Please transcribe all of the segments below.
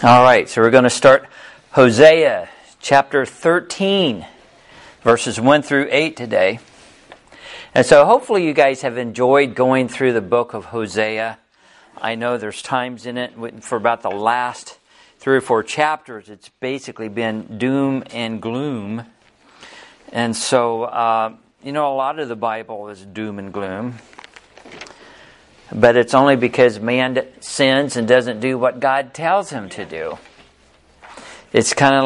All right, so we're going to start Hosea chapter 13, verses 1 through 8 today. And so hopefully you guys have enjoyed going through the book of Hosea. I know there's times in it for about the last 3 or 4 chapters, it's basically been doom and gloom. And so, a lot of the Bible is doom and gloom. But it's only because man sins and doesn't do what God tells him to do. It's kind of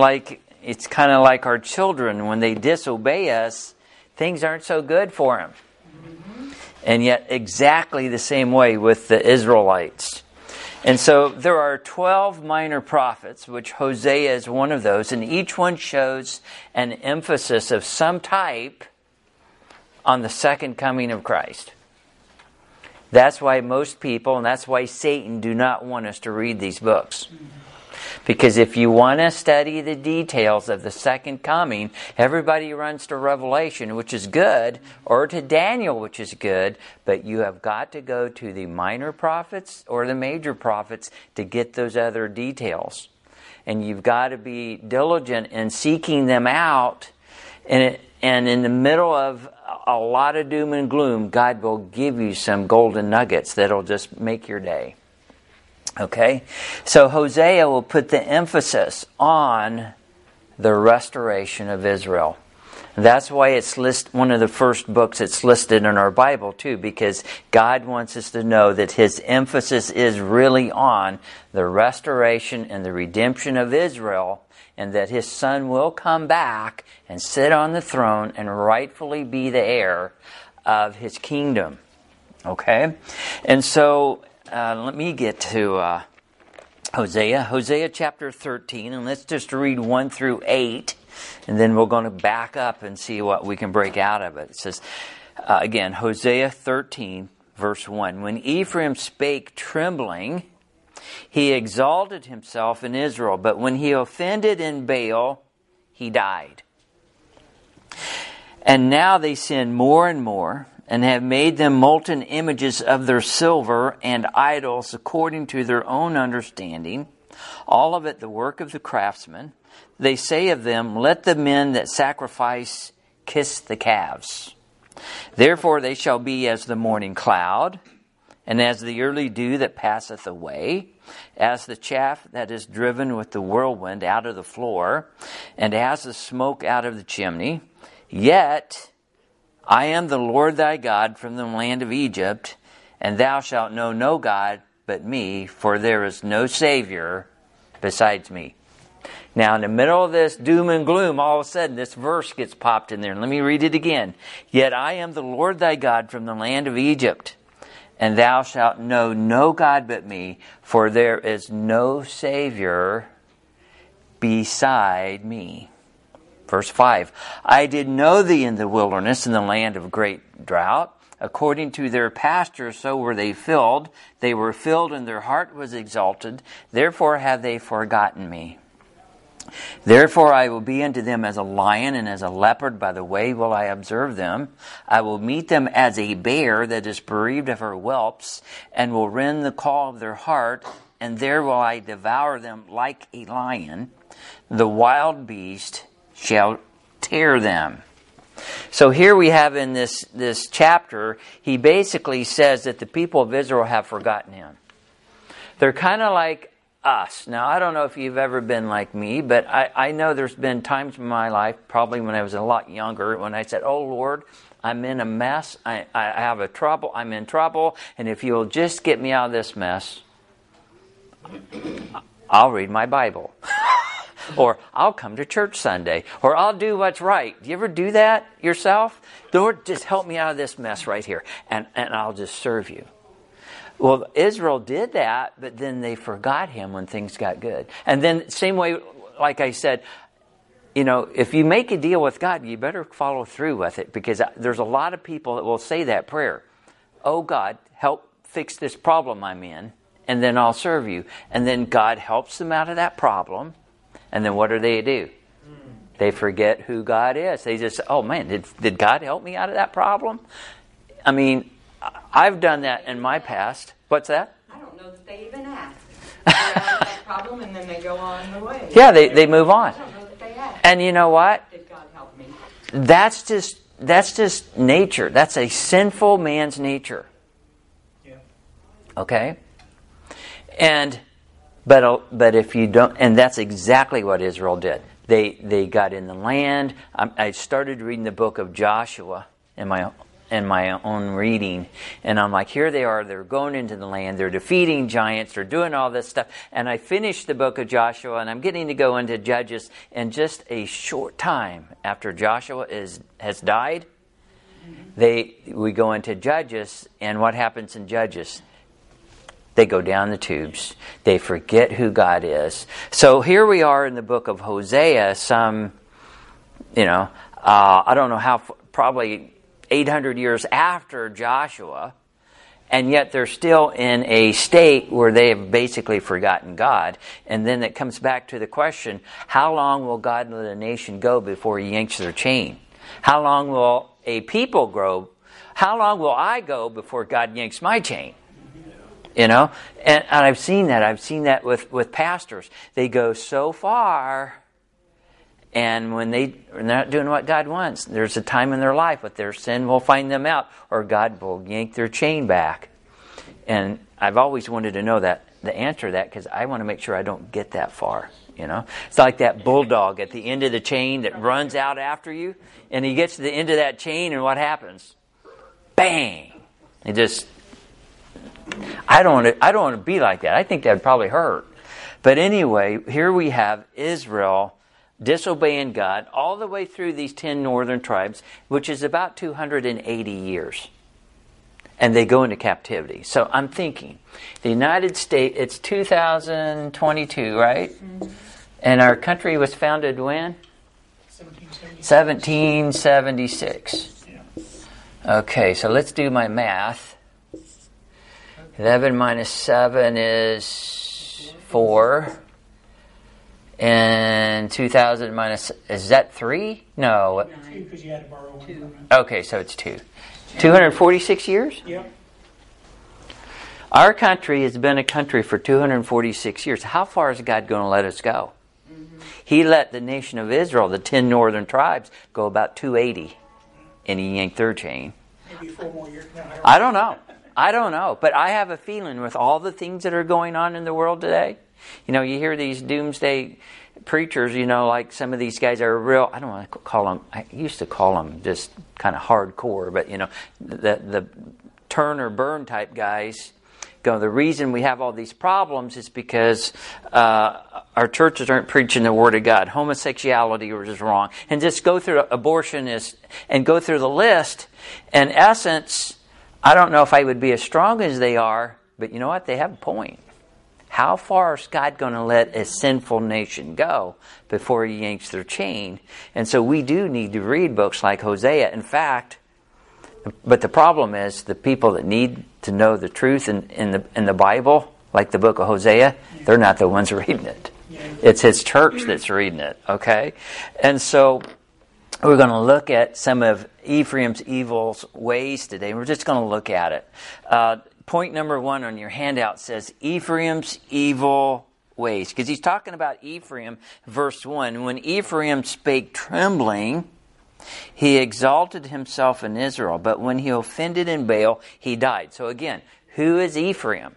like our children when they disobey us, things aren't so good for them. And yet exactly the same way with the Israelites. And so there are 12 minor prophets, which Hosea is one of those, and each one shows an emphasis of some type on the second coming of Christ. That's why most people, and that's why Satan, do not want us to read these books. Because if you want to study the details of the second coming, everybody runs to Revelation, which is good, or to Daniel, which is good, but you have got to go to the minor prophets or the major prophets to get those other details. And you've got to be diligent in seeking them out, and in the middle of a lot of doom and gloom, God will give you some golden nuggets that'll just make your day. Okay? So Hosea will put the emphasis on the restoration of Israel. And that's why it's one of the first books that's listed in our Bible too, because God wants us to know that His emphasis is really on the restoration and the redemption of Israel, and that His Son will come back and sit on the throne and rightfully be the heir of His kingdom. Okay? And so, let me get to Hosea. Hosea chapter 13, and let's just read 1 through 8, and then we're going to back up and see what we can break out of it. It says, again, Hosea 13, verse 1, "When Ephraim spake trembling, he exalted himself in Israel, but when he offended in Baal, he died. And now they sin more and more, and have made them molten images of their silver and idols according to their own understanding, all of it the work of the craftsman. They say of them, let the men that sacrifice kiss the calves. Therefore they shall be as the morning cloud, and as the early dew that passeth away, as the chaff that is driven with the whirlwind out of the floor, and as the smoke out of the chimney. Yet I am the Lord thy God from the land of Egypt, and thou shalt know no God but me, for there is no Savior besides me." Now, in the middle of this doom and gloom, all of a sudden this verse gets popped in there. Let me read it again. "Yet I am the Lord thy God from the land of Egypt, and thou shalt know no God but me, for there is no Savior beside me." Verse 5, "I did know thee in the wilderness, in the land of great drought. According to their pasture, so were they filled. They were filled, and their heart was exalted. Therefore have they forgotten me. Therefore I will be unto them as a lion, and as a leopard by the way will I observe them. I will meet them as a bear that is bereaved of her whelps, and will rend the caul of their heart, and there will I devour them like a lion. The wild beast shall tear them." So here we have in this chapter, he basically says that the people of Israel have forgotten him. They're kind of like us. Now, I don't know if you've ever been like me, but I know there's been times in my life, probably when I was a lot younger, when I said, "Oh Lord, I'm in a mess. I'm in trouble. And if you'll just get me out of this mess, I'll read my Bible." Or, "I'll come to church Sunday." Or, "I'll do what's right." Do you ever do that yourself? "Lord, just help me out of this mess right here, and I'll just serve you." Well, Israel did that, but then they forgot him when things got good. And then, same way, like I said, if you make a deal with God, you better follow through with it, because there's a lot of people that will say that prayer. "Oh God, help fix this problem I'm in, and then I'll serve you." And then God helps them out of that problem. And then what do? They forget who God is. They just, "Oh man, did God help me out of that problem?" I mean, I've done that in my past. What's that? I don't know that they even asked. problem, and then they go on the way. Yeah, they move on. I don't know that they have. And you know what? Did God help me? That's just nature. That's a sinful man's nature. Yeah. Okay? And but if you don't, and that's exactly what Israel did. They got in the land. I started reading the book of Joshua in my own reading, and I'm like, here they are, they're going into the land, they're defeating giants, they're doing all this stuff, and I finished the book of Joshua, and I'm getting to go into Judges, and just a short time after Joshua has died, we go into Judges, and what happens in Judges? They go down the tubes. They forget who God is. So here we are in the book of Hosea, I don't know how, probably 800 years after Joshua, and yet they're still in a state where they have basically forgotten God. And then it comes back to the question, how long will God let a nation go before he yanks their chain? How long will a people grow? How long will I go before God yanks my chain? You know? And I've seen that. I've seen that with pastors. They go so far, and when they're not doing what God wants, there's a time in their life, but their sin will find them out, or God will yank their chain back. And I've always wanted to know that, the answer to that, because I want to make sure I don't get that far. You know, it's like that bulldog at the end of the chain that runs out after you, and he gets to the end of that chain, and what happens? Bang! It just, I don't want to be like that. I think that would probably hurt. But anyway, here we have Israel disobeying God all the way through these 10 northern tribes, which is about 280 years. And they go into captivity. So I'm thinking, the United States, it's 2022, right? Mm-hmm. And our country was founded when? 1776. Yeah. Okay, so let's do my math. 11 minus 7 is 4. And 2,000 minus, is that 3? No. 2, because you had to borrow 1. Okay, so it's 2. 246 years? Yep. Our country has been a country for 246 years. How far is God going to let us go? Mm-hmm. He let the nation of Israel, the 10 northern tribes, go about 280. And he yanked their chain. Maybe 4 more years now. I don't know. But I have a feeling with all the things that are going on in the world today, you know, you hear these doomsday preachers, you know, like some of these guys are real, I don't want to call them, I used to call them just kind of hardcore, but, you know, the turn or burn type guys go, the reason we have all these problems is because our churches aren't preaching the Word of God. Homosexuality is wrong. And just go through abortion and go through the list. In essence, I don't know if I would be as strong as they are, but you know what? They have a point. How far is God going to let a sinful nation go before he yanks their chain? And so we do need to read books like Hosea. In fact, but the problem is the people that need to know the truth in the Bible, like the book of Hosea, they're not the ones reading it. It's his church that's reading it, okay? And so we're going to look at some of Ephraim's evil ways today. We're just going to look at it. Point number 1 on your handout says Ephraim's evil ways. Because he's talking about Ephraim, verse 1. When Ephraim spake trembling, he exalted himself in Israel. But when he offended in Baal, he died. So again, who is Ephraim?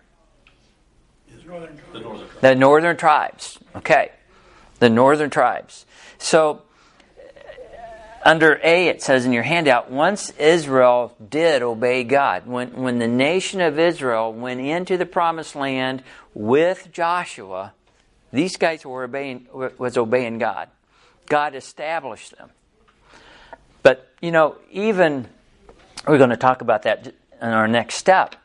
The northern tribes. Okay. The northern tribes. So under A, it says in your handout, once Israel did obey God. When the nation of Israel went into the promised land with Joshua, these guys were obeying God. God established them. But, you know, even, we're going to talk about that in our next step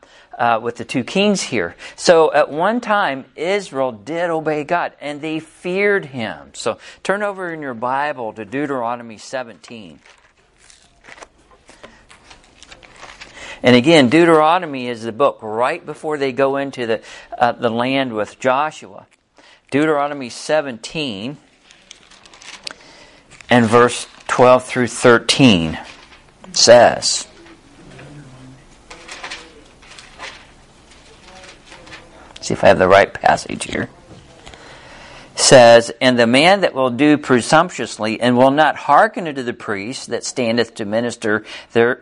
with the 2 kings here. So at one time, Israel did obey God, and they feared him. So turn over in your Bible to Deuteronomy 17. And again, Deuteronomy is the book right before they go into the land with Joshua. Deuteronomy 17 and verse 12 through 13 says, see if I have the right passage here. It says, and the man that will do presumptuously and will not hearken unto the priest that standeth to minister there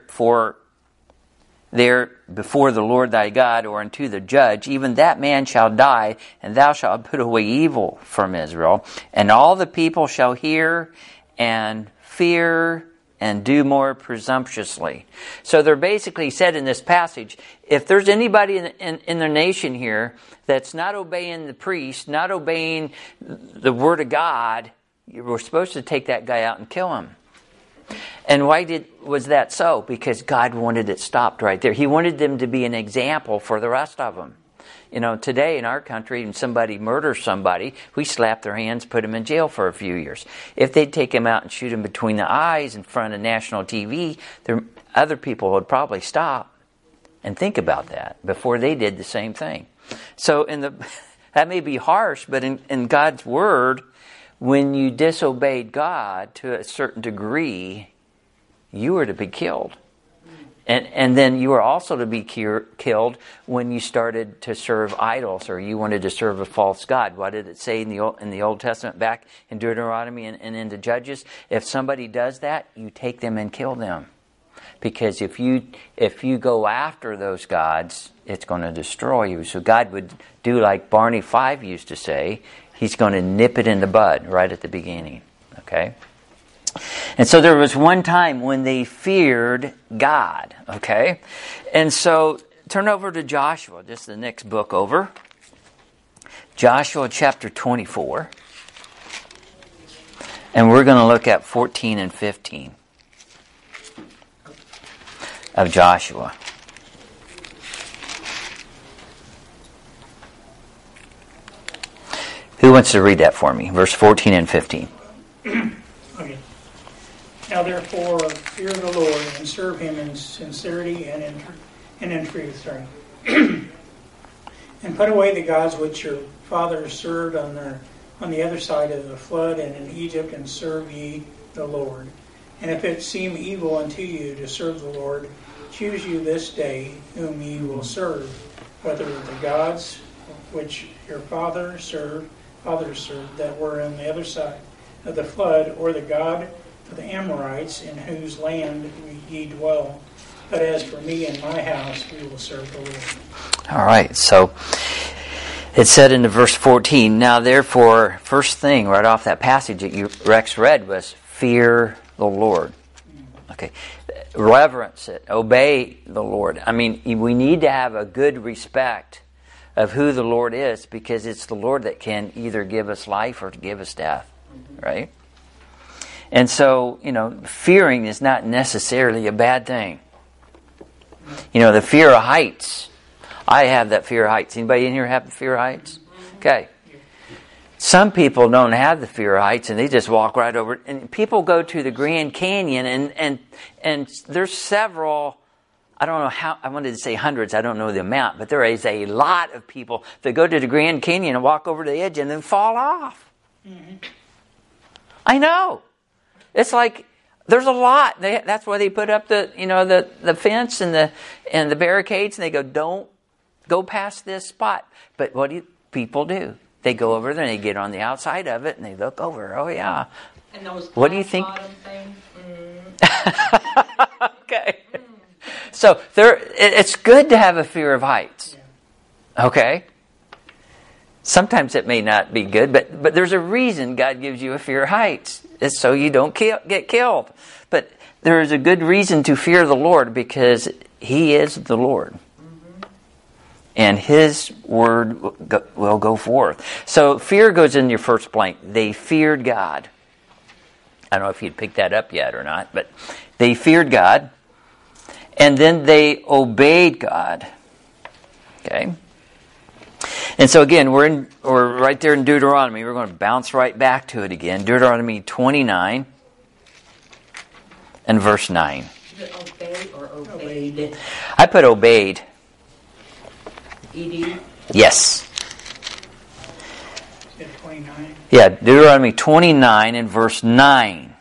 before the Lord thy God or unto the judge, even that man shall die, and thou shalt put away evil from Israel. And all the people shall hear and fear and do more presumptuously. So they're basically said in this passage, if there's anybody in their nation here that's not obeying the priest, not obeying the word of God, we're supposed to take that guy out and kill him. And why was that so? Because God wanted it stopped right there. He wanted them to be an example for the rest of them. You know, today in our country, when somebody murders somebody, we slap their hands, put them in jail for a few years. If they'd take him out and shoot him between the eyes in front of national TV, other people would probably stop and think about that before they did the same thing. So that may be harsh, but in God's word, when you disobeyed God to a certain degree, you were to be killed. And then you were also to be killed when you started to serve idols or you wanted to serve a false god. What did it say in the Old Testament back in Deuteronomy and into Judges? If somebody does that, you take them and kill them. Because if you go after those gods, it's going to destroy you. So God would do like Barney Five used to say, He's going to nip it in the bud right at the beginning. Okay? And so there was one time when they feared God. Okay? And so turn over to Joshua, just the next book over. Joshua chapter 24. And we're going to look at 14 and 15 of Joshua. Who wants to read that for me? Verse 14 and 15. Okay. Now therefore fear the Lord and serve Him in sincerity and in truth. And put away the gods which your fathers served on the other side of the flood and in Egypt, and serve ye the Lord. And if it seem evil unto you to serve the Lord, choose you this day whom ye will serve, whether the gods which your fathers served that were on the other side of the flood, or the God of the Amorites, in whose land ye dwell. But as for me and my house, we will serve the Lord. All right, so it said in verse 14, now therefore, first thing right off that passage that Rex read was, fear the Lord. Okay, reverence it, obey the Lord. I mean, we need to have a good respect of who the Lord is, because it's the Lord that can either give us life or give us death, right? And so, you know, fearing is not necessarily a bad thing. You know, the fear of heights. I have that fear of heights. Anybody in here have the fear of heights? Okay. Some people don't have the fear of heights and they just walk right over it. And people go to the Grand Canyon and there's several, I don't know how, I wanted to say hundreds, I don't know the amount, but there is a lot of people that go to the Grand Canyon and walk over to the edge and then fall off. Mm-hmm. I know. It's like, there's a lot. That's why they put up the fence and the barricades, and they go, don't go past this spot. But what do people do? They go over there and they get on the outside of it and they look over. Oh yeah. And those what do you think? Mm. Okay. So it's good to have a fear of heights. Okay? Sometimes it may not be good, but there's a reason God gives you a fear of heights. It's so you don't get killed. But there is a good reason to fear the Lord, because He is the Lord. Mm-hmm. And His word will go forth. So fear goes in your first blank. They feared God. I don't know if you'd picked that up yet or not, but they feared God. And then they obeyed God. Okay? And so again, we're right there in Deuteronomy. We're going to bounce right back to it again. Deuteronomy 29 and verse 9. Is it obey or obeyed? I put obeyed. ED? Yes. Is it 29? Yeah, Deuteronomy 29 and verse 9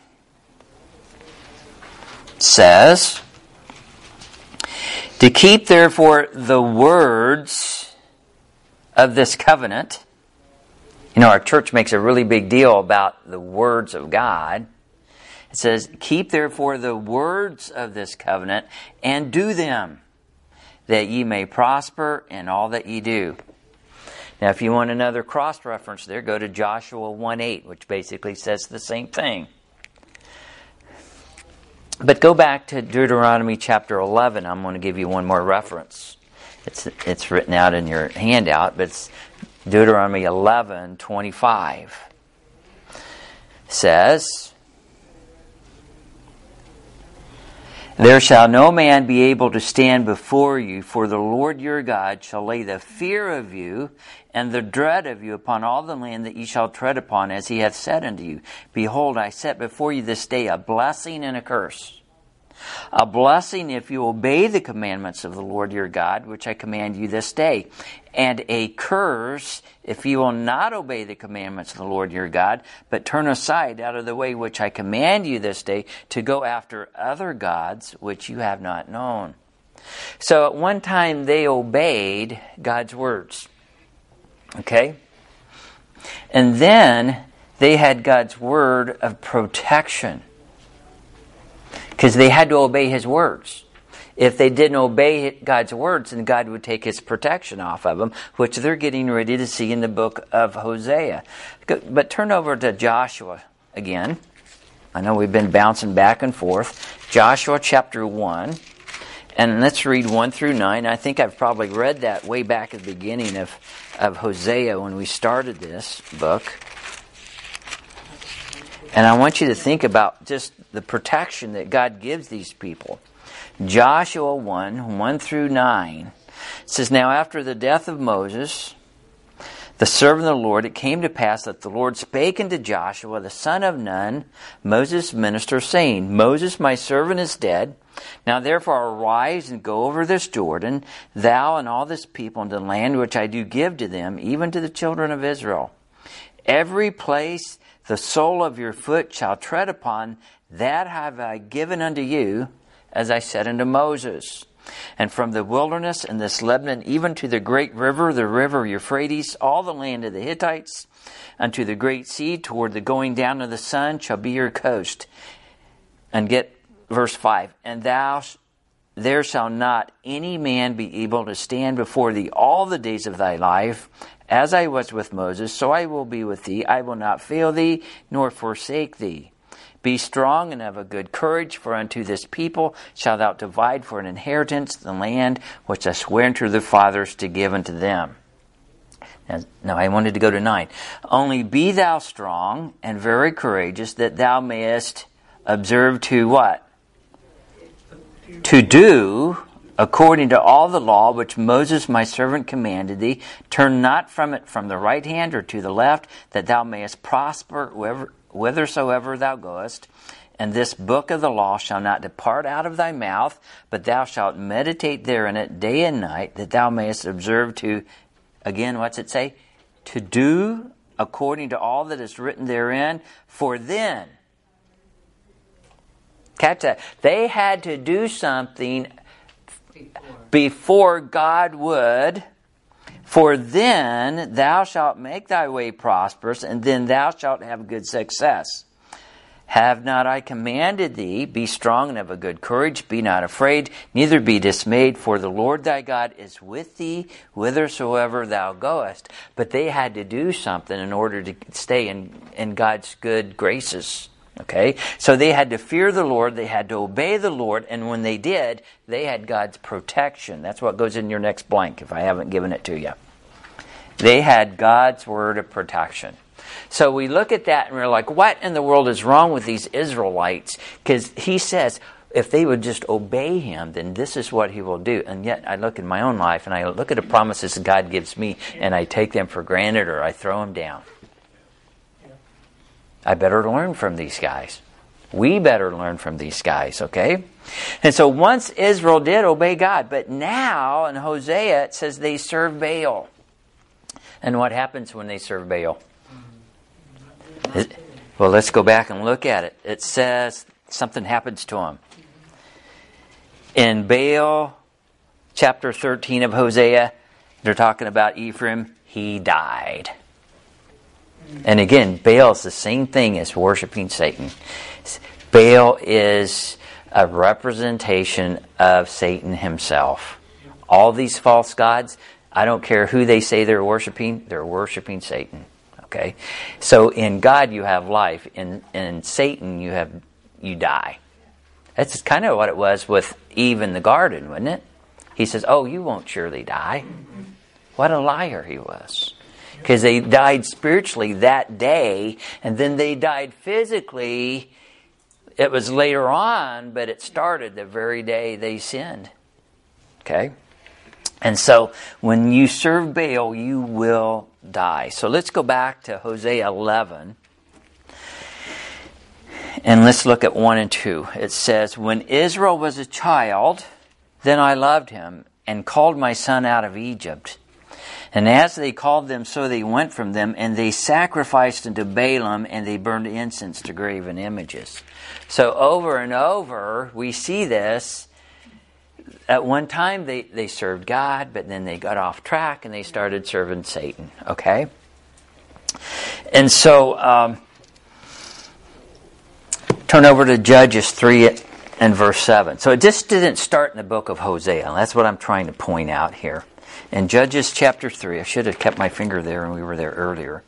says, to keep, therefore, the words of this covenant. You know, our church makes a really big deal about the words of God. It says, keep therefore the words of this covenant and do them, that ye may prosper in all that ye do. Now, if you want another cross-reference there, go to Joshua 1:8, which basically says the same thing. But go back to Deuteronomy chapter 11. I'm going to give you one more reference. It's written out in your handout, but it's Deuteronomy 11:25. It says, there shall no man be able to stand before you, for the Lord your God shall lay the fear of you and the dread of you upon all the land that ye shall tread upon, as he hath said unto you. Behold, I set before you this day a blessing and a curse. A blessing if you obey the commandments of the Lord your God, which I command you this day, and a curse if you will not obey the commandments of the Lord your God, but turn aside out of the way which I command you this day to go after other gods which you have not known. So at one time they obeyed God's words. Okay? And then they had God's word of protection, because they had to obey his words. If they didn't obey God's words, then God would take his protection off of them, which they're getting ready to see in the book of Hosea. But turn over to Joshua again. I know we've been bouncing back and forth. Joshua chapter 1. And let's read 1 through 9. I think I've probably read that way back at the beginning of Hosea when we started this book. And I want you to think about just the protection that God gives these people. Joshua 1:1 through 9. It says, now after the death of Moses, the servant of the Lord, it came to pass that the Lord spake unto Joshua, the son of Nun, Moses' minister, saying, Moses, my servant, is dead. Now therefore arise and go over this Jordan, thou and all this people, into the land which I do give to them, even to the children of Israel. Every place the sole of your foot shall tread upon, that have I given unto you, as I said unto Moses. And from the wilderness and this Lebanon, even to the great river, the river Euphrates, all the land of the Hittites, unto the great sea, toward the going down of the sun, shall be your coast. And get verse 5. And thou, there shall not any man be able to stand before thee all the days of thy life. As I was with Moses, so I will be with thee. I will not fail thee, nor forsake thee. Be strong and of a good courage, for unto this people shalt thou divide for an inheritance the land which I sware unto their fathers to give unto them. Now I wanted to go to 9. Only be thou strong and very courageous, that thou mayest observe to what? To do according to all the law which Moses my servant commanded thee. Turn not from it from the right hand or to the left, that thou mayest prosper whithersoever thou goest. And this book of the law shall not depart out of thy mouth, but thou shalt meditate therein it day and night, that thou mayest observe to, again, what's it say? To do according to all that is written therein, for then. Catch that. They had to do something before God would, for then thou shalt make thy way prosperous, and then thou shalt have good success. Have not I commanded thee, be strong and of a good courage, be not afraid, neither be dismayed, for the Lord thy God is with thee whithersoever thou goest. But they had to do something in order to stay in God's good graces. Okay, so they had to fear the Lord, they had to obey the Lord, and when they did, they had God's protection. That's what goes in your next blank, if I haven't given it to you. They had God's word of protection. So we look at that and we're like, what in the world is wrong with these Israelites? Because he says, if they would just obey him, then this is what he will do. And yet I look in my own life and I look at the promises that God gives me and I take them for granted or I throw them down. I better learn from these guys. We better learn from these guys, okay? And so once Israel did obey God, but now in Hosea it says they serve Baal. And what happens when they serve Baal? Well, let's go back and look at it. It says something happens to them. In Baal, chapter 13 of Hosea, they're talking about Ephraim. he died. And again, Baal is the same thing as worshiping Satan. Baal is a representation of Satan himself. All these false gods, I don't care who they say they're worshiping Satan. Okay? So in God you have life, in Satan you die. That's kind of what it was with Eve in the garden, wasn't it? He says, oh, you won't surely die. What a liar he was. Because they died spiritually that day, and then they died physically. It was later on, but it started the very day they sinned. Okay? And so, when you serve Baal, you will die. So let's go back to Hosea 11. And let's look at 1 and 2. It says, when Israel was a child, then I loved him and called my son out of Egypt. And as they called them, so they went from them, and they sacrificed unto Balaam, and they burned incense to graven images. So over and over, we see this. At one time, they served God, but then they got off track, and they started serving Satan. Okay? And so, turn over to Judges 3 and verse 7. So it just didn't start in the book of Hosea. That's what I'm trying to point out here. In Judges chapter 3, I should have kept my finger there when we were there earlier.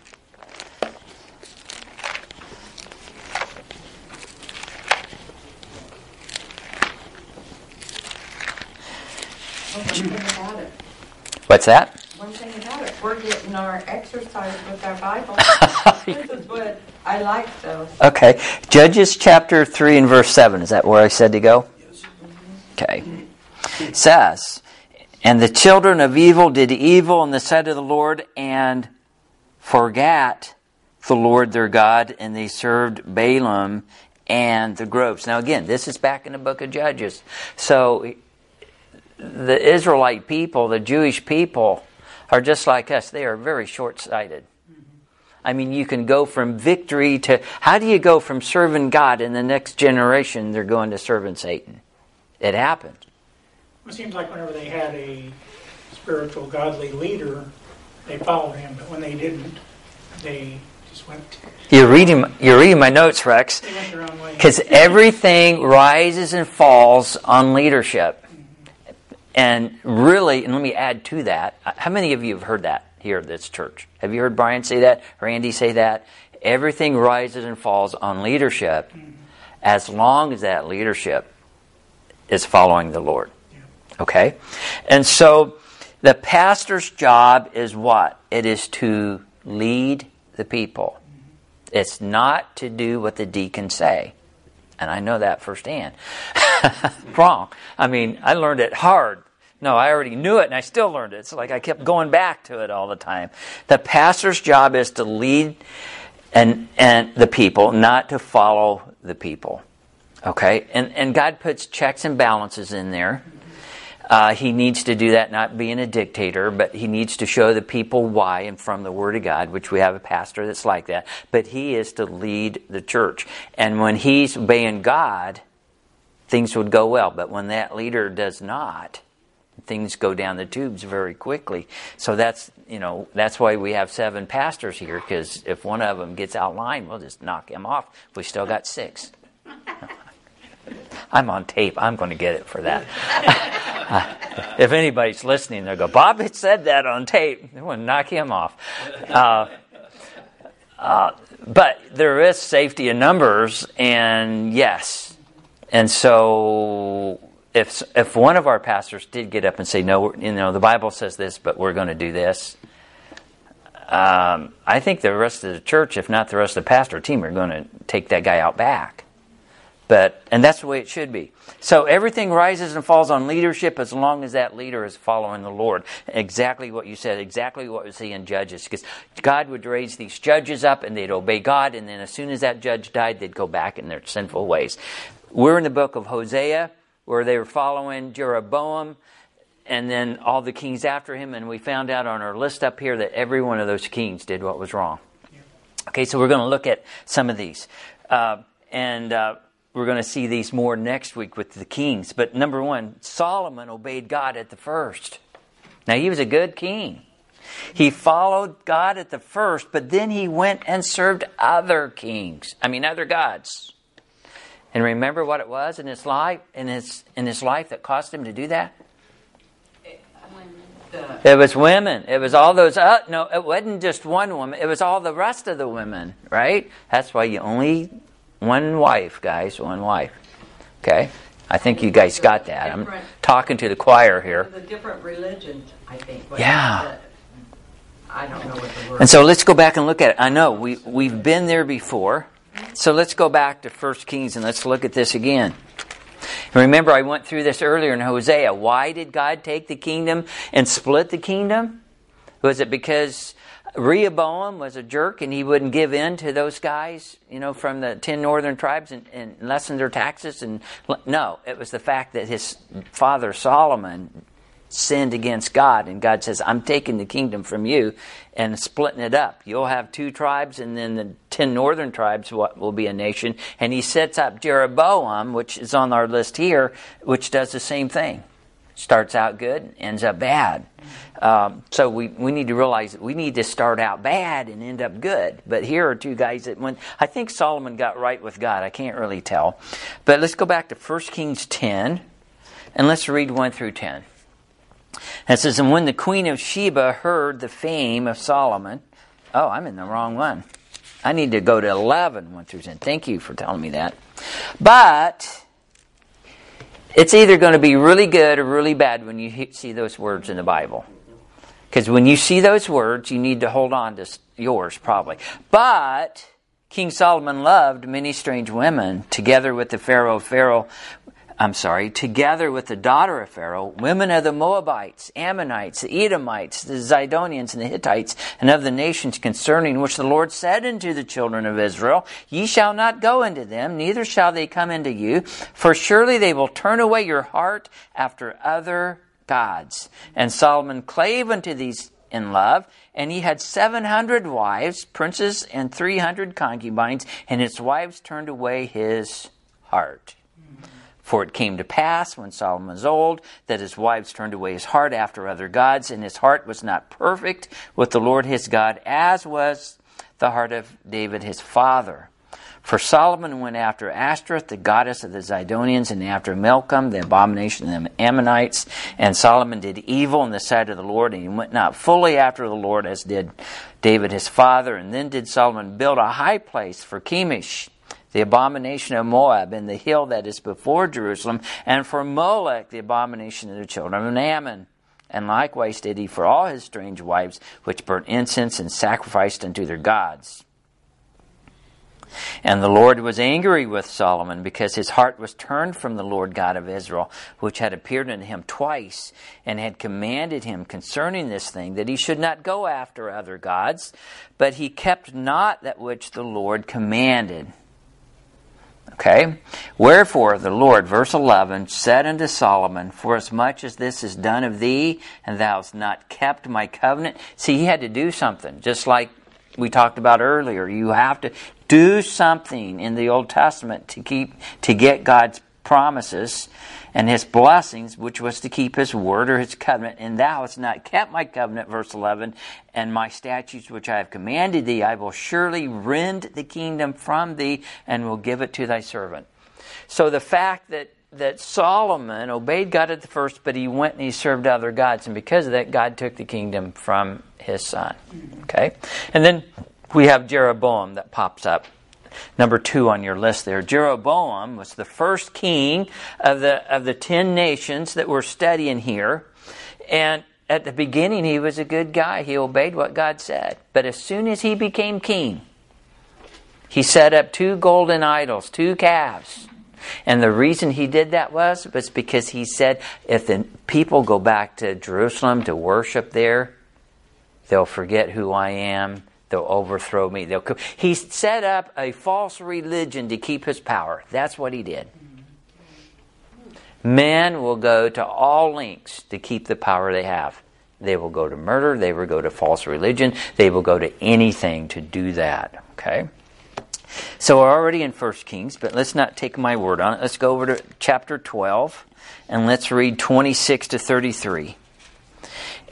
What's that? One thing about it, we're getting our exercise with our Bible. This is what I like, though. Okay. Judges chapter 3 and verse 7. Is that where I said to go? Yes. Okay. It says, and the children of evil did evil in the sight of the Lord, and forgot the Lord their God, and they served Balaam and the groves. Now again, this is back in the book of Judges. So the Israelite people, the Jewish people, are just like us. They are very short-sighted. I mean, you can go from victory to... How do you go from serving God in the next generation, they're going to serving Satan? It happened. It seems like whenever they had a spiritual, godly leader, they followed him. But when they didn't, they just went... You're reading my notes, Rex. They went their own way. Because everything rises and falls on leadership. Mm-hmm. And really, and let me add to that, how many of you have heard that here at this church? Have you heard Brian say that? Randy say that? Everything rises and falls on leadership, mm-hmm, as long as that leadership is following the Lord. Okay? And so the pastor's job is what? It is to lead the people. It's not to do what the deacons say. And I know that firsthand. Wrong. I mean, I learned it hard. No, I already knew it and I still learned it. It's like I kept going back to it all the time. The pastor's job is to lead and the people, not to follow the people. Okay? And God puts checks and balances in there. He needs to do that, not being a dictator, but he needs to show the people why and from the Word of God, which we have a pastor that's like that. But he is to lead the church. And when he's obeying God, things would go well. But when that leader does not, things go down the tubes very quickly. So that's why we have 7 pastors here, because if one of them gets out of line, we'll just knock him off. We still got 6. I'm on tape. I'm going to get it for that. If anybody's listening, they'll go, Bob had said that on tape. They want to knock him off. But there is safety in numbers, and yes. And so if one of our pastors did get up and say, no, the Bible says this, but we're going to do this, I think the rest of the church, if not the rest of the pastor team, are going to take that guy out back. And that's the way it should be. So everything rises and falls on leadership as long as that leader is following the Lord. Exactly what you said, exactly what we see in Judges. Because God would raise these judges up and they'd obey God, and then as soon as that judge died, they'd go back in their sinful ways. We're in the book of Hosea, where they were following Jeroboam and then all the kings after him, and we found out on our list up here that every one of those kings did what was wrong. Okay, so we're going to look at some of these. We're going to see these more next week with the kings. But number 1, Solomon obeyed God at the first. Now, he was a good king. He followed God at the first, but then he went and served other gods. And remember what it was in his life, that caused him to do that? It was women. It was all those. No, it wasn't just one woman. It was all the rest of the women, right? That's why you only one wife, guys. One wife. Okay, I think you guys got that. I'm talking to the choir here. The different religions, I think. Yeah. I don't know what the word. And so let's go back and look at it. I know we've been there before, so let's go back to 1 Kings and let's look at this again. Remember, I went through this earlier in Hosea. Why did God take the kingdom and split the kingdom? Was it because Rehoboam was a jerk and he wouldn't give in to those guys, from the 10 northern tribes and lessen their taxes? And no, it was the fact that his father Solomon sinned against God, and God says, I'm taking the kingdom from you and splitting it up. You'll have 2 tribes, and then the 10 northern tribes will be a nation. And he sets up Jeroboam, which is on our list here, which does the same thing. Starts out good, ends up bad. So we need to realize that we need to start out bad and end up good. But here are 2 guys that went. I think Solomon got right with God. I can't really tell. But let's go back to 1 Kings 10, and let's read 1 through 10. It says, and when the queen of Sheba heard the fame of Solomon... Oh, I'm in the wrong one. I need to go to 11, 1 through 10. Thank you for telling me that. But it's either going to be really good or really bad when you see those words in the Bible. Because when you see those words, you need to hold on to yours, probably. But King Solomon loved many strange women, together with the together with the daughter of Pharaoh, women of the Moabites, Ammonites, the Edomites, the Zidonians, and the Hittites, and of the nations concerning which the Lord said unto the children of Israel, Ye shall not go into them, neither shall they come into you, for surely they will turn away your heart after other gods. And Solomon clave unto these in love, and he had 700 wives, princes, and 300 concubines, and his wives turned away his heart. For it came to pass, when Solomon was old, that his wives turned away his heart after other gods, and his heart was not perfect with the Lord his God, as was the heart of David his father. For Solomon went after Ashtoreth, the goddess of the Zidonians, and after Milcom, the abomination of the Ammonites. And Solomon did evil in the sight of the Lord, and he went not fully after the Lord, as did David his father. And then did Solomon build a high place for Chemosh, the abomination of Moab, and the hill that is before Jerusalem, and for Molech, the abomination of the children of Ammon. And likewise did he for all his strange wives, which burnt incense and sacrificed unto their gods. And the Lord was angry with Solomon, because his heart was turned from the Lord God of Israel, which had appeared unto him twice, and had commanded him concerning this thing, that he should not go after other gods, but he kept not that which the Lord commanded. Okay, wherefore the Lord, verse 11, said unto Solomon, forasmuch as this is done of thee, and thou hast not kept my covenant. See, he had to do something, just like we talked about earlier. You have to do something in the Old Testament to get God's promises and his blessings, which was to keep his word or his covenant. And thou hast not kept my covenant, verse 11, and my statutes which I have commanded thee, I will surely rend the kingdom from thee and will give it to thy servant. So the fact that Solomon obeyed God at the first, but he went and he served other gods, and because of that, God took the kingdom from his son. Okay? And then we have Jeroboam that pops up. Number 2 on your list there. Jeroboam was the first king of the 10 nations that we're studying here. And at the beginning, he was a good guy. He obeyed what God said. But as soon as he became king, he set up 2 golden idols, 2 calves. And the reason he did that was because he said, if the people go back to Jerusalem to worship there, they'll forget who I am. They'll overthrow me. He set up a false religion to keep his power. That's what he did. Men will go to all lengths to keep the power they have. They will go to murder. They will go to false religion. They will go to anything to do that. Okay? So we're already in 1 Kings, but let's not take my word on it. Let's go over to chapter 12, and let's read 26 to 33.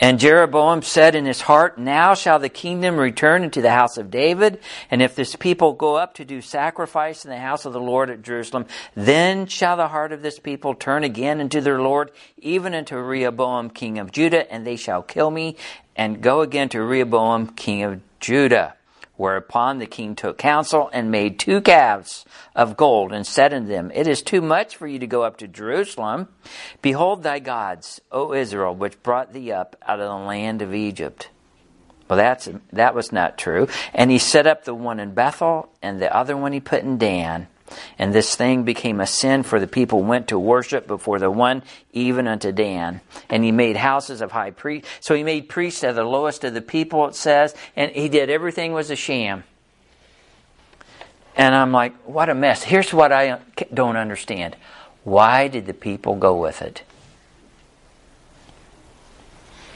And Jeroboam said in his heart, Now shall the kingdom return into the house of David, and if this people go up to do sacrifice in the house of the Lord at Jerusalem, then shall the heart of this people turn again unto their Lord, even unto Rehoboam king of Judah, and they shall kill me, and go again to Rehoboam king of Judah. Whereupon the king took counsel and made 2 calves of gold and said unto them, It is too much for you to go up to Jerusalem. Behold thy gods, O Israel, which brought thee up out of the land of Egypt. Well, that was not true. And he set up the one in Bethel and the other one he put in Dan. And this thing became a sin, for the people went to worship before the one, even unto Dan. And he made houses of high priests. So he made priests of the lowest of the people, it says. And he did everything was a sham. And I'm like, what a mess. Here's what I don't understand. Why did the people go with it?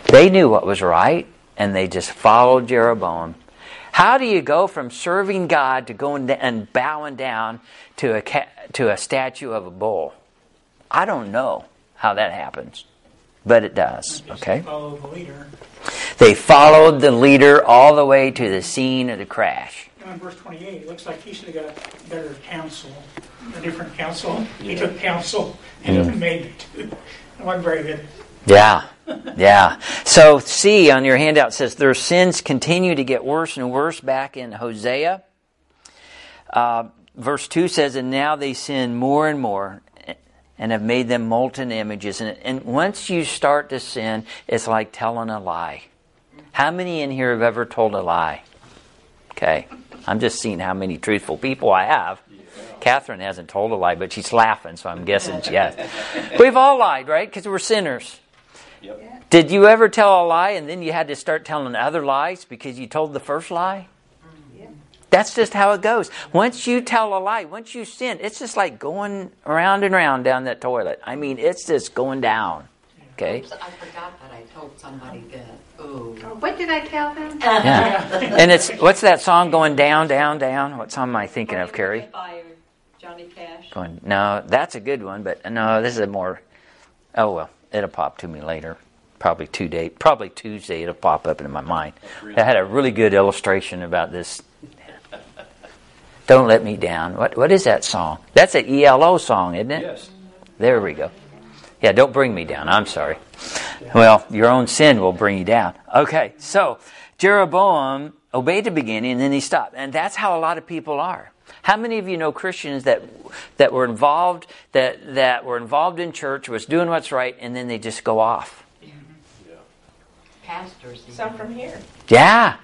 They knew what was right, and they just followed Jeroboam. How do you go from serving God to going and bowing down to a statue of a bull? I don't know how that happens, but it does. Okay. They followed the leader. They followed the leader all the way to the scene of the crash. In verse 28, it looks like he should have got better counsel, a different counsel. Yeah. He took counsel and made it. It wasn't very good. Yeah. Yeah. So C on your handout says their sins continue to get worse and worse back in Hosea. Verse 2 says, And now they sin more and more and have made them molten images. And once you start to sin, it's like telling a lie. How many in here have ever told a lie? Okay. I'm just seeing how many truthful people I have. Catherine hasn't told a lie, but she's laughing, so I'm guessing she has. We've all lied, right? Because we're sinners. Yep. Did you ever tell a lie and then you had to start telling other lies because you told the first lie? Yeah. That's just how it goes. Once you tell a lie, once you sin, it's just like going around and around down that toilet. I mean, it's just going down. Okay. Oops, I forgot that I told somebody that. Oh. What did I tell them? Yeah. And it's what's that song going down, down, down? What song am I thinking of, Carrie? Johnny Cash. No, that's a good one, but no, this is a more. Oh well. It'll pop to me later, probably Tuesday. It'll pop up in my mind. I had a really good illustration about this. Don't Let Me Down. What is that song? That's an ELO song, isn't it? Yes. There we go. Yeah, don't bring me down. I'm sorry. Well, your own sin will bring you down. Okay, so Jeroboam obeyed the beginning, and then he stopped. And that's how a lot of people are. How many of you know Christians that were involved that were involved in church, was doing what's right, and then they just go off? Yeah. Yeah. Pastors, some from here. Yeah.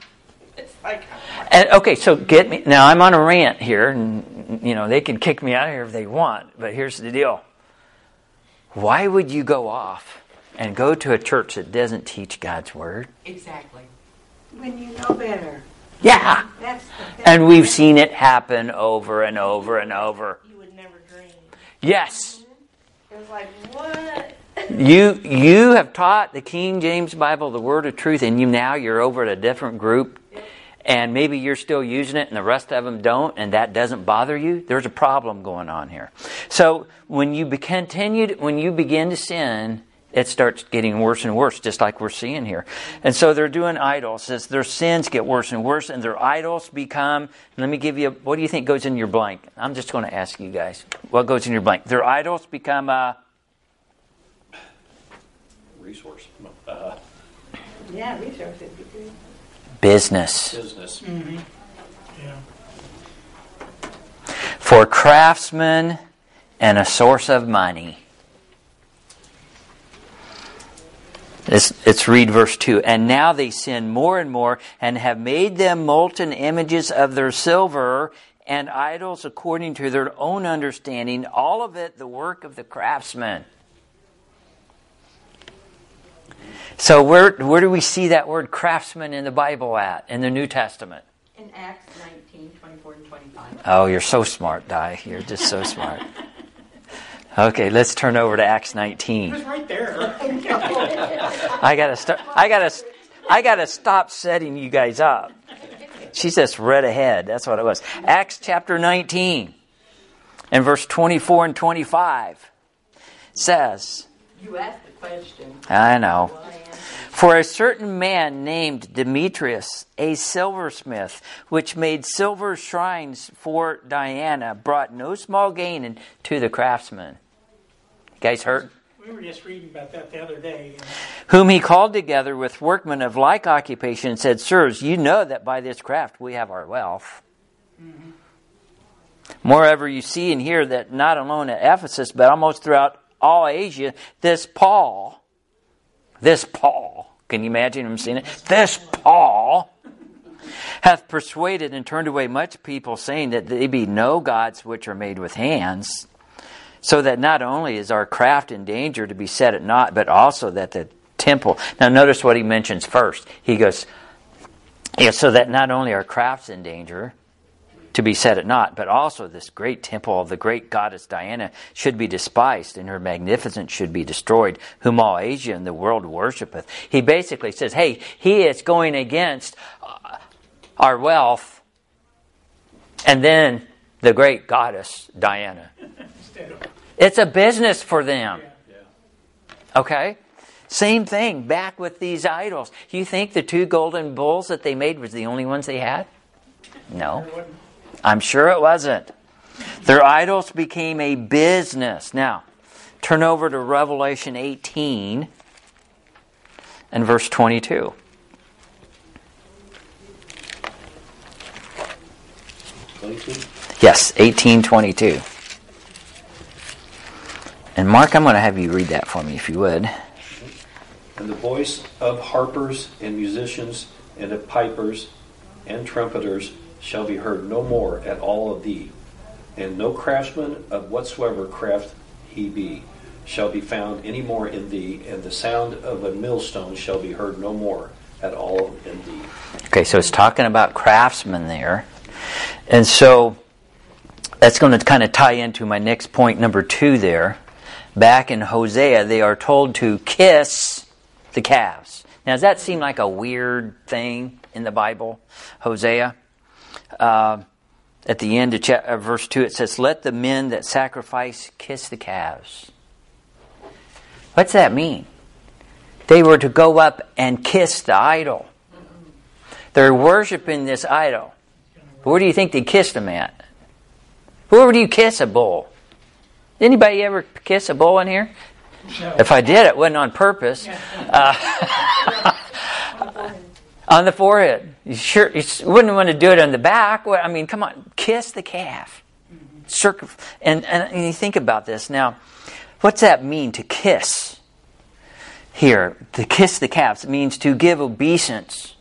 It's like. And, okay, so get me now. I'm on a rant here, and they can kick me out of here if they want. But here's the deal: why would you go off and go to a church that doesn't teach God's word? Exactly. When you know better. Yeah, and we've seen it happen over and over and over. You would never dream. Yes. It was like, what? You have taught the King James Bible the word of truth, and now you're over at a different group, and maybe you're still using it, and the rest of them don't, and that doesn't bother you. There's a problem going on here. So when you begin to sin, it starts getting worse and worse, just like we're seeing here. And so they're doing idols. Says their sins get worse and worse, and their idols become... Let me give you... What do you think goes in your blank? I'm just going to ask you guys. What goes in your blank? Their idols become a... Resource. Yeah, resource would be good. Business. Business. Mm-hmm. Yeah. For craftsmen and a source of money. Let's read verse 2. And now they sin more and more, and have made them molten images of their silver and idols according to their own understanding, all of it the work of the craftsman. So where do we see that word craftsman in the Bible at, in the New Testament? In Acts 19, 24 and 25. Oh, you're so smart, Di. You're just so smart. Okay, let's turn over to Acts 19. It's right there. I gotta stop setting you guys up. She just read ahead. That's what it was. Acts chapter 19 and verse 24 and 25 says. You asked the question. I know. For a certain man named Demetrius, a silversmith, which made silver shrines for Diana, brought no small gain to the craftsmen. You guys heard? We were just reading about that the other day. Whom he called together with workmen of like occupation and said, Sirs, you know that by this craft we have our wealth. Mm-hmm. Moreover, you see and hear that not alone at Ephesus, but almost throughout all Asia, this Paul, can you imagine him seeing it? This Paul hath persuaded and turned away much people, saying that they be no gods which are made with hands, so that not only is our craft in danger to be set at naught, but also that the temple... Now notice what he mentions first. He goes, so that not only are crafts in danger to be set at naught, but also this great temple of the great goddess Diana should be despised, and her magnificence should be destroyed, whom all Asia and the world worshipeth. He basically says, hey, he is going against our wealth, and then the great goddess Diana. It's a business for them. Okay? Same thing back with these idols. You think the 2 golden bulls that they made was the only ones they had? No. I'm sure it wasn't. Their idols became a business. Now, turn over to Revelation 18 and verse 22. Yes, 18:22. And Mark, I'm going to have you read that for me, if you would. And the voice of harpers and musicians and of pipers and trumpeters shall be heard no more at all of thee, and no craftsman of whatsoever craft he be shall be found any more in thee, and the sound of a millstone shall be heard no more at all in thee. Okay, so it's talking about craftsmen there. And so that's going to kind of tie into my next point, number 2 there. Back in Hosea, they are told to kiss the calves. Now, does that seem like a weird thing in the Bible? Hosea? At the end of verse 2, it says, Let the men that sacrifice kiss the calves. What's that mean? They were to go up and kiss the idol. They're worshiping this idol. But where do you think they kissed them at? Where do you kiss a bull? Anybody ever kiss a bull in here? No. If I did, it wasn't on purpose. On the forehead. You sure you wouldn't want to do it on the back. Well, I mean, come on, kiss the calf. And you think about this. Now, what's that mean to kiss? Here, to kiss the calves means to give obeisance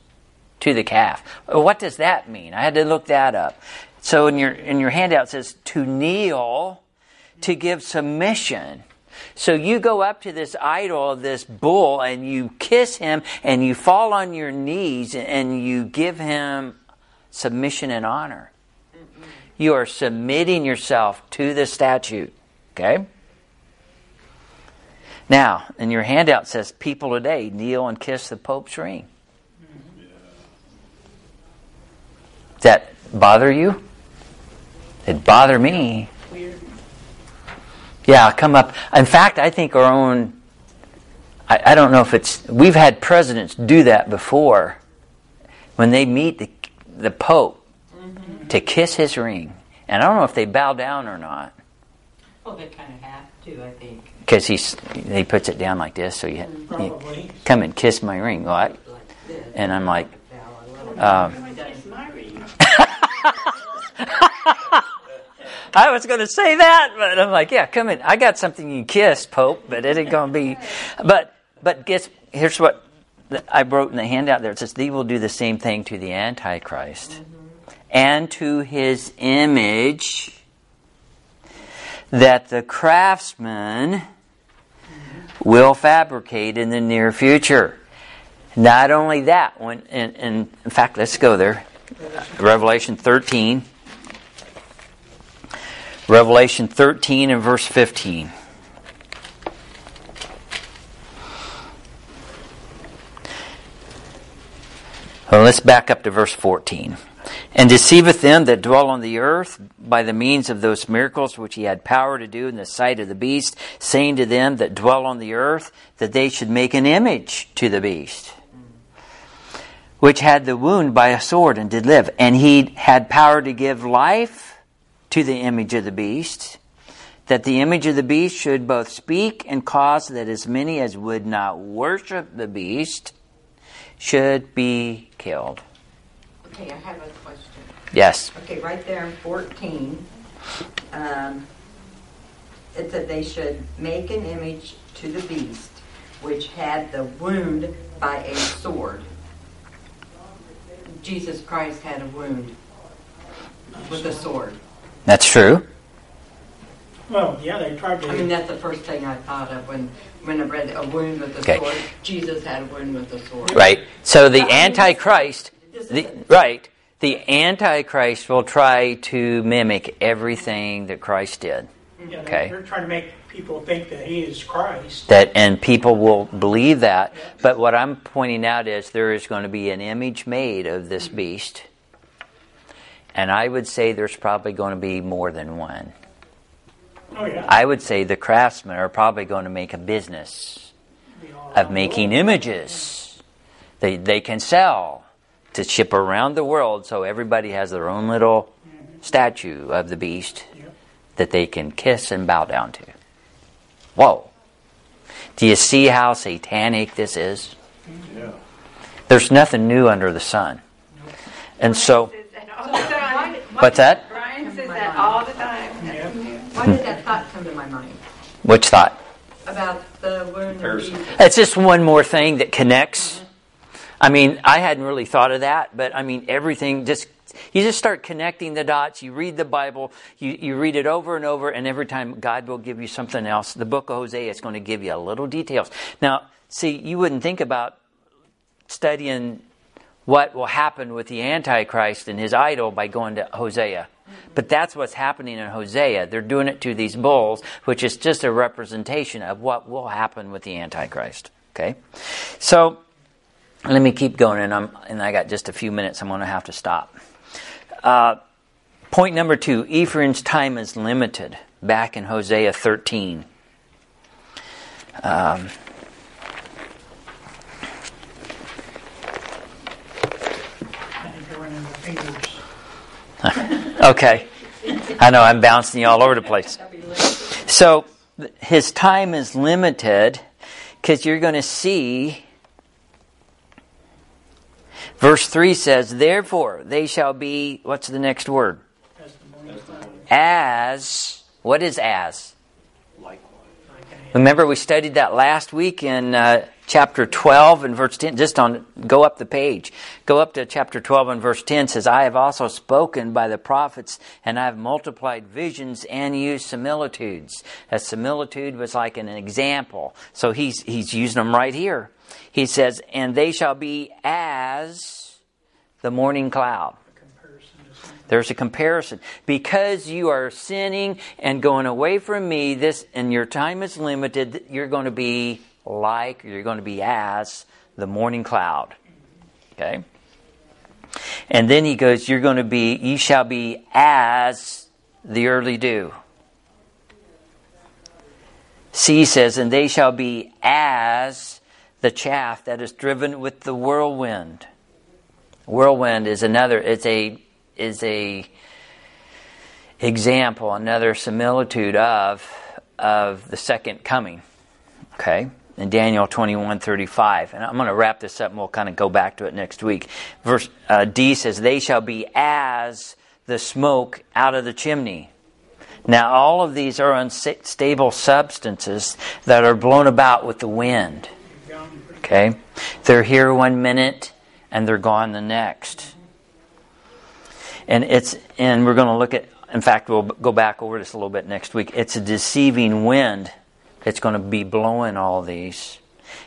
to the calf. What does that mean? I had to look that up. So in your handout it says to kneel, to give submission. So you go up to this idol, this bull, and you kiss him, and you fall on your knees, and you give him submission and honor. You are submitting yourself to the statue. Okay? Now, in your handout it says, people today kneel and kiss the Pope's ring. Does that bother you? It bothered me. Weird. Yeah, come up. In fact, I think our own... I don't know if it's... We've had presidents do that before when they meet the Pope to kiss his ring. And I don't know if they bow down or not. Well, they kind of have to, I think. Because he puts it down like this, so you come and kiss my ring. Well, and I'm like... I was going to say that, but I'm like, yeah, come in. I got something you can kiss, Pope, but it ain't going to be. But guess here's what I wrote in the handout there. It says, "Thee will do the same thing to the Antichrist and to his image, that the craftsman will fabricate in the near future." Not only that, in fact, let's go there. Revelation 13. Revelation 13 and verse 15. Well, let's back up to verse 14. and deceiveth them that dwell on the earth by the means of those miracles which he had power to do in the sight of the beast, saying to them that dwell on the earth that they should make an image to the beast, which had the wound by a sword and did live. And he had power to give life to the image of the beast, that the image of the beast should both speak and cause that as many as would not worship the beast should be killed. Okay, I have a question. Yes. Okay, right there in 14, it said they should make an image to the beast, which had the wound by a sword. Jesus Christ had a wound with a sword. That's true. Well, yeah, they tried to... I mean, that's the first thing I thought of when I read a wound with a sword. Jesus had a wound with a sword. Right. So the Antichrist... The Antichrist will try to mimic everything that Christ did. Yeah, they're trying to make people think that he is Christ. And people will believe that. But what I'm pointing out is there is going to be an image made of this beast. And I would say there's probably going to be more than one. Oh, yeah. I would say the craftsmen are probably going to make a business of making images. They can sell to ship around the world, so everybody has their own little statue of the beast that they can kiss and bow down to. Whoa. Do you see how satanic this is? Yeah. There's nothing new under the sun. And so... What's that? Brian says that all the time. Yeah. Why did that thought come to my mind? Which thought? About the wound of Jesus. It's just one more thing that connects. Mm-hmm. I mean, I hadn't really thought of that, but I mean, everything you just start connecting the dots. You read the Bible, you read it over and over, and every time God will give you something else. The book of Hosea is going to give you a little details. Now, see, you wouldn't think about studying what will happen with the Antichrist and his idol by going to Hosea. But that's what's happening in Hosea. They're doing it to these bulls, which is just a representation of what will happen with the Antichrist. Okay? So... let me keep going, and I got just a few minutes. I'm going to have to stop. Point number 2, Ephraim's time is limited, back in Hosea 13. I think you're running the fingers. Okay. I know, I'm bouncing you all over the place. So, his time is limited, because you're going to see... Verse 3 says, therefore, they shall be... What's the next word? As. What is as? Likewise. Remember, we studied that last week in chapter 12 and verse 10. Go up the page. Go up to chapter 12 and verse 10. Says, I have also spoken by the prophets, and I have multiplied visions and used similitudes. A similitude was like an example. So he's using them right here. He says, and they shall be as the morning cloud. There's a comparison. Because you are sinning and going away from me, and your time is limited, you're going to be as the morning cloud. Okay? And then he goes, you shall be as the early dew. C says, and they shall be as the chaff that is driven with the whirlwind. Whirlwind is another. It's a example, another similitude of the second coming. Okay, in Daniel 21:35, and I'm going to wrap this up, and we'll kind of go back to it next week. Verse D says, "They shall be as the smoke out of the chimney." Now, all of these are unstable substances that are blown about with the wind. Okay, they're here one minute and they're gone the next. And we're going to look at, in fact, we'll go back over this a little bit next week. It's a deceiving wind that's going to be blowing all these.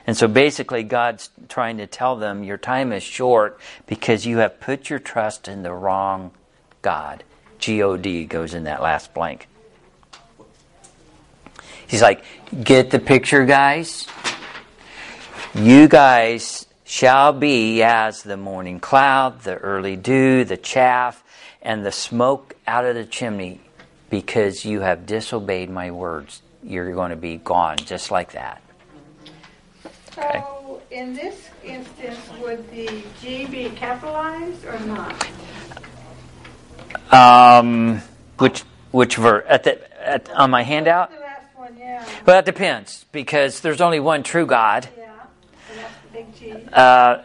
And so basically God's trying to tell them your time is short because you have put your trust in the wrong God. G-O-D goes in that last blank. He's like, get the picture, guys? You guys shall be as the morning cloud, the early dew, the chaff, and the smoke out of the chimney, because you have disobeyed my words. You're going to be gone, just like that. Okay. So, in this instance, would the G be capitalized or not? Which verse? On my handout? That's the last one, yeah. Well, that depends, because there's only one true God. Yeah,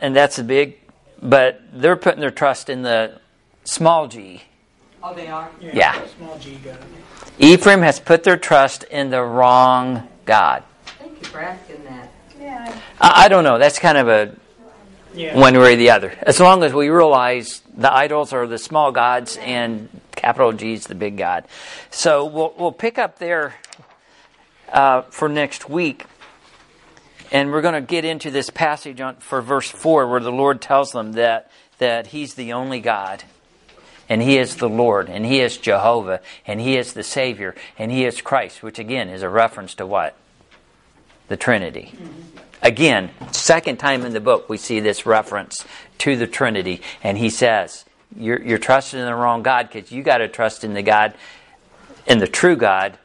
and that's the big G. But they're putting their trust in the small G. Oh, they are? Yeah. Small G God. Ephraim has put their trust in the wrong God. Thank you for asking that. Yeah. I don't know. That's kind of one way or the other. As long as we realize the idols are the small gods and capital G is the big God. So we'll pick up there for next week. And we're going to get into this passage for verse 4 where the Lord tells them that He's the only God. And He is the Lord, and He is Jehovah, and He is the Savior, and He is Christ, which again is a reference to what? The Trinity. Again, second time in the book we see this reference to the Trinity, and He says, you're trusting in the wrong God, because you got to trust in the God, in the true God,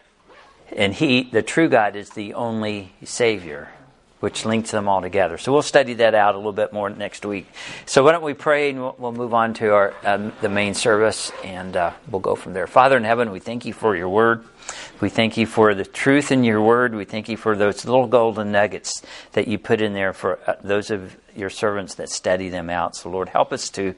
and the true God is the only Savior, which links them all together. So we'll study that out a little bit more next week. So why don't we pray, and we'll move on to the main service, and we'll go from there. Father in heaven, we thank you for your word. We thank you for the truth in your word. We thank you for those little golden nuggets that you put in there for those of your servants that study them out. So Lord, help us to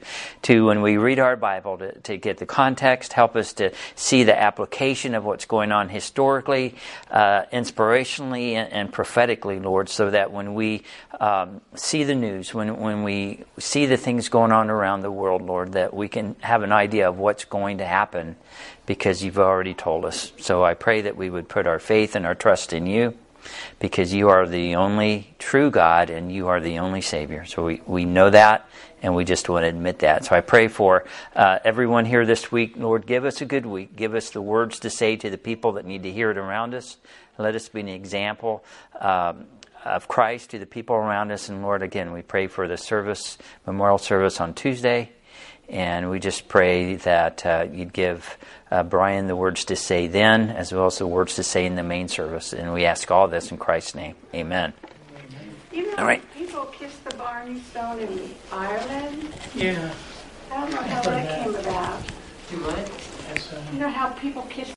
when we read our Bible, to get the context. Help us to see the application of what's going on historically, inspirationally, and prophetically, Lord, so that when we see the news, when we see the things going on around the world, Lord, that we can have an idea of what's going to happen because you've already told us. So I pray that we would put our faith and our trust in you, because you are the only true God and you are the only Savior. So we know that, and we just want to admit that. So I pray for everyone here this week. Lord, give us a good week. Give us the words to say to the people that need to hear it around us. Let us be an example of Christ to the people around us. And Lord, again, we pray for the service, memorial service on Tuesday. And we just pray that you'd give Brian the words to say then, as well as the words to say in the main service. And we ask all this in Christ's name. Amen. All right. People kiss the Barney Stone in Ireland. Yeah. I don't know how that came about. Do what? You know how people kiss